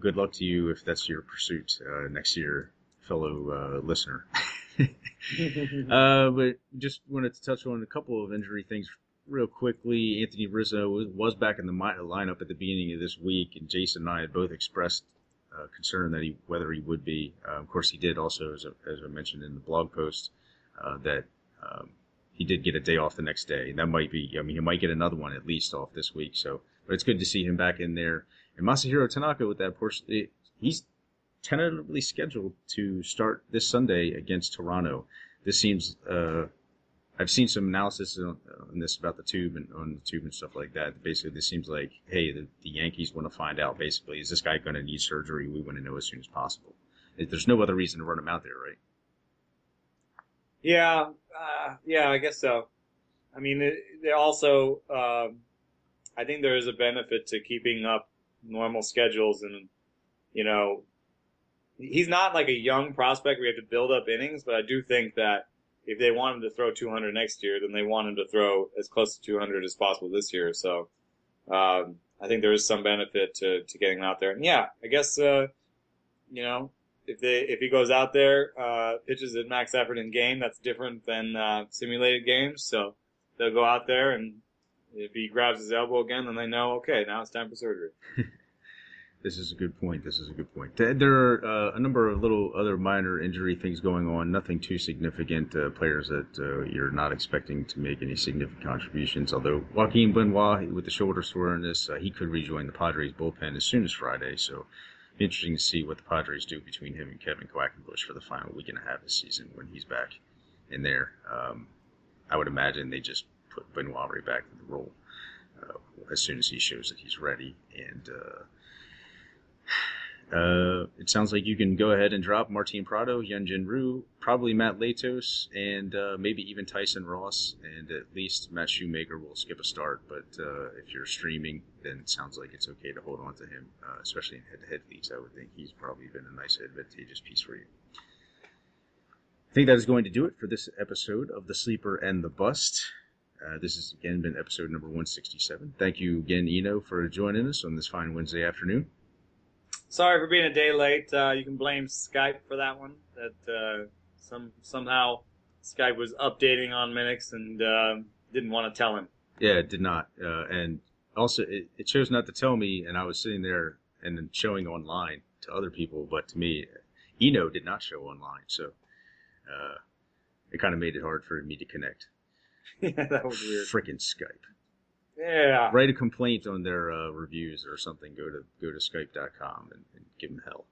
good luck to you if that's your pursuit next year, fellow listener. But just wanted to touch on a couple of injury things real quickly. Anthony Rizzo was back in the lineup at the beginning of this week, and Jason and I had both expressed concern that whether he would be. Of course, he did also, as I mentioned in the blog post, that he did get a day off the next day. And that might be, I mean, he might get another one at least off this week. So, but it's good to see him back in there. And Masahiro Tanaka with that portion, he's tentatively scheduled to start this Sunday against Toronto. This seems, I've seen some analysis on this about the tube and stuff like that. Basically, this seems like, hey, the Yankees want to find out, basically, is this guy going to need surgery? We want to know as soon as possible. There's no other reason to run him out there, right? Yeah, I guess so. I mean, they also, I think there is a benefit to keeping up normal schedules, and, you know, he's not like a young prospect where you have to build up innings, but I do think that if they want him to throw 200 next year, then they want him to throw as close to 200 as possible this year. So I think there is some benefit to getting out there. And yeah, I guess you know, if he goes out there, pitches at max effort in game, that's different than simulated games. So they'll go out there, and if he grabs his elbow again, then they know, okay, now it's time for surgery. This is a good point. There are a number of little other minor injury things going on, nothing too significant, players that you're not expecting to make any significant contributions, although Joaquín Benoit, with the shoulder soreness, he could rejoin the Padres bullpen as soon as Friday, so interesting to see what the Padres do between him and Kevin Quackenbush for the final week and a half of the season when he's back in there. I would imagine they just put Benoit right back in the role as soon as he shows that he's ready, and it sounds like you can go ahead and drop Martin Prado, Hyunjin Ryu, probably Matt Latos, and maybe even Tyson Ross, and at least Matt Shoemaker will skip a start. But if you're streaming, then it sounds like it's okay to hold on to him, especially in head-to-head leagues. I would think he's probably been a nice advantageous piece for you. I think that is going to do it for this episode of The Sleeper and the Bust. This has again been episode number 167. Thank you again, Eno, for joining us on this fine Wednesday afternoon. Sorry for being a day late. You can blame Skype for that one. That somehow Skype was updating on Minix and didn't want to tell him. Yeah, it did not. And also, it chose not to tell me, and I was sitting there and then showing online to other people, but to me, Eno did not show online. So it kind of made it hard for me to connect. Yeah, that was weird. Frickin' Skype. Yeah. Write a complaint on their reviews or something. Go to Skype.com and give them hell.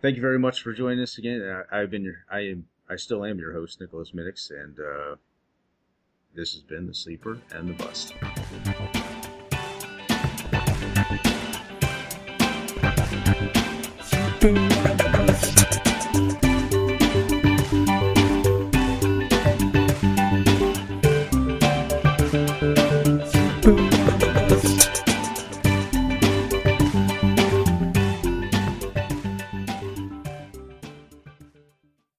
Thank you very much for joining us again. I still am your host, Nicholas Minix, and this has been The Sleeper and the Bust. Boom.